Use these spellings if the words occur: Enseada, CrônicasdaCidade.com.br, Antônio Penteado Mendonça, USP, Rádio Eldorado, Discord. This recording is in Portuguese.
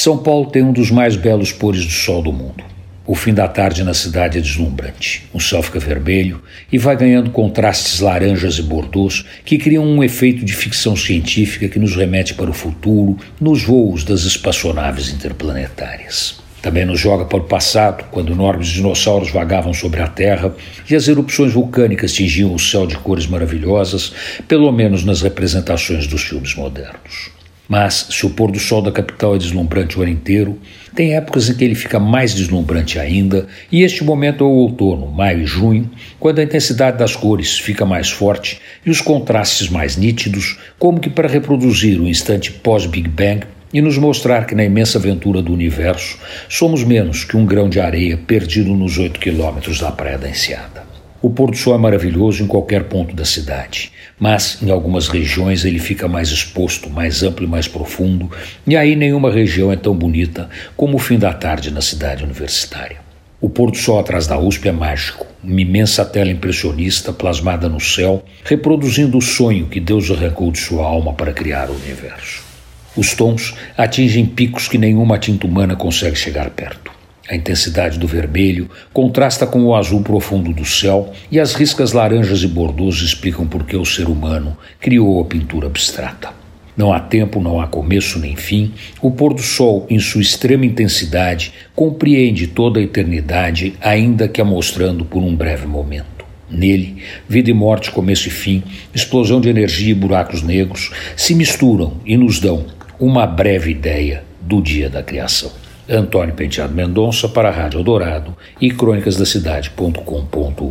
São Paulo tem um dos mais belos pôres do sol do mundo. O fim da tarde na cidade é deslumbrante. O céu fica vermelho e vai ganhando contrastes laranjas e bordôs que criam um efeito de ficção científica que nos remete para o futuro nos voos das espaçonaves interplanetárias. Também nos joga para o passado, quando enormes dinossauros vagavam sobre a Terra e as erupções vulcânicas tingiam o céu de cores maravilhosas, pelo menos nas representações dos filmes modernos. Mas, se o pôr do sol da capital é deslumbrante o ano inteiro, tem épocas em que ele fica mais deslumbrante ainda, e este momento é o outono, maio e junho, quando a intensidade das cores fica mais forte e os contrastes mais nítidos, como que para reproduzir o instante pós-Big Bang e nos mostrar que na imensa aventura do universo somos menos que um grão de areia perdido nos 8 quilômetros da praia da Enseada. O pôr do sol é maravilhoso em qualquer ponto da cidade, mas em algumas regiões ele fica mais exposto, mais amplo e mais profundo, e aí nenhuma região é tão bonita como o fim da tarde na cidade universitária. O pôr do sol atrás da USP é mágico, uma imensa tela impressionista plasmada no céu, reproduzindo o sonho que Deus arrancou de sua alma para criar o universo. Os tons atingem picos que nenhuma tinta humana consegue chegar perto. A intensidade do vermelho contrasta com o azul profundo do céu e as riscas laranjas e bordôs explicam por que o ser humano criou a pintura abstrata. Não há tempo, não há começo nem fim. O pôr do sol, em sua extrema intensidade, compreende toda a eternidade, ainda que a mostrando por um breve momento. Nele, vida e morte, começo e fim, explosão de energia e buracos negros se misturam e nos dão uma breve ideia do dia da criação. Antônio Penteado Mendonça para a Rádio Eldorado e CrônicasdaCidade.com.br.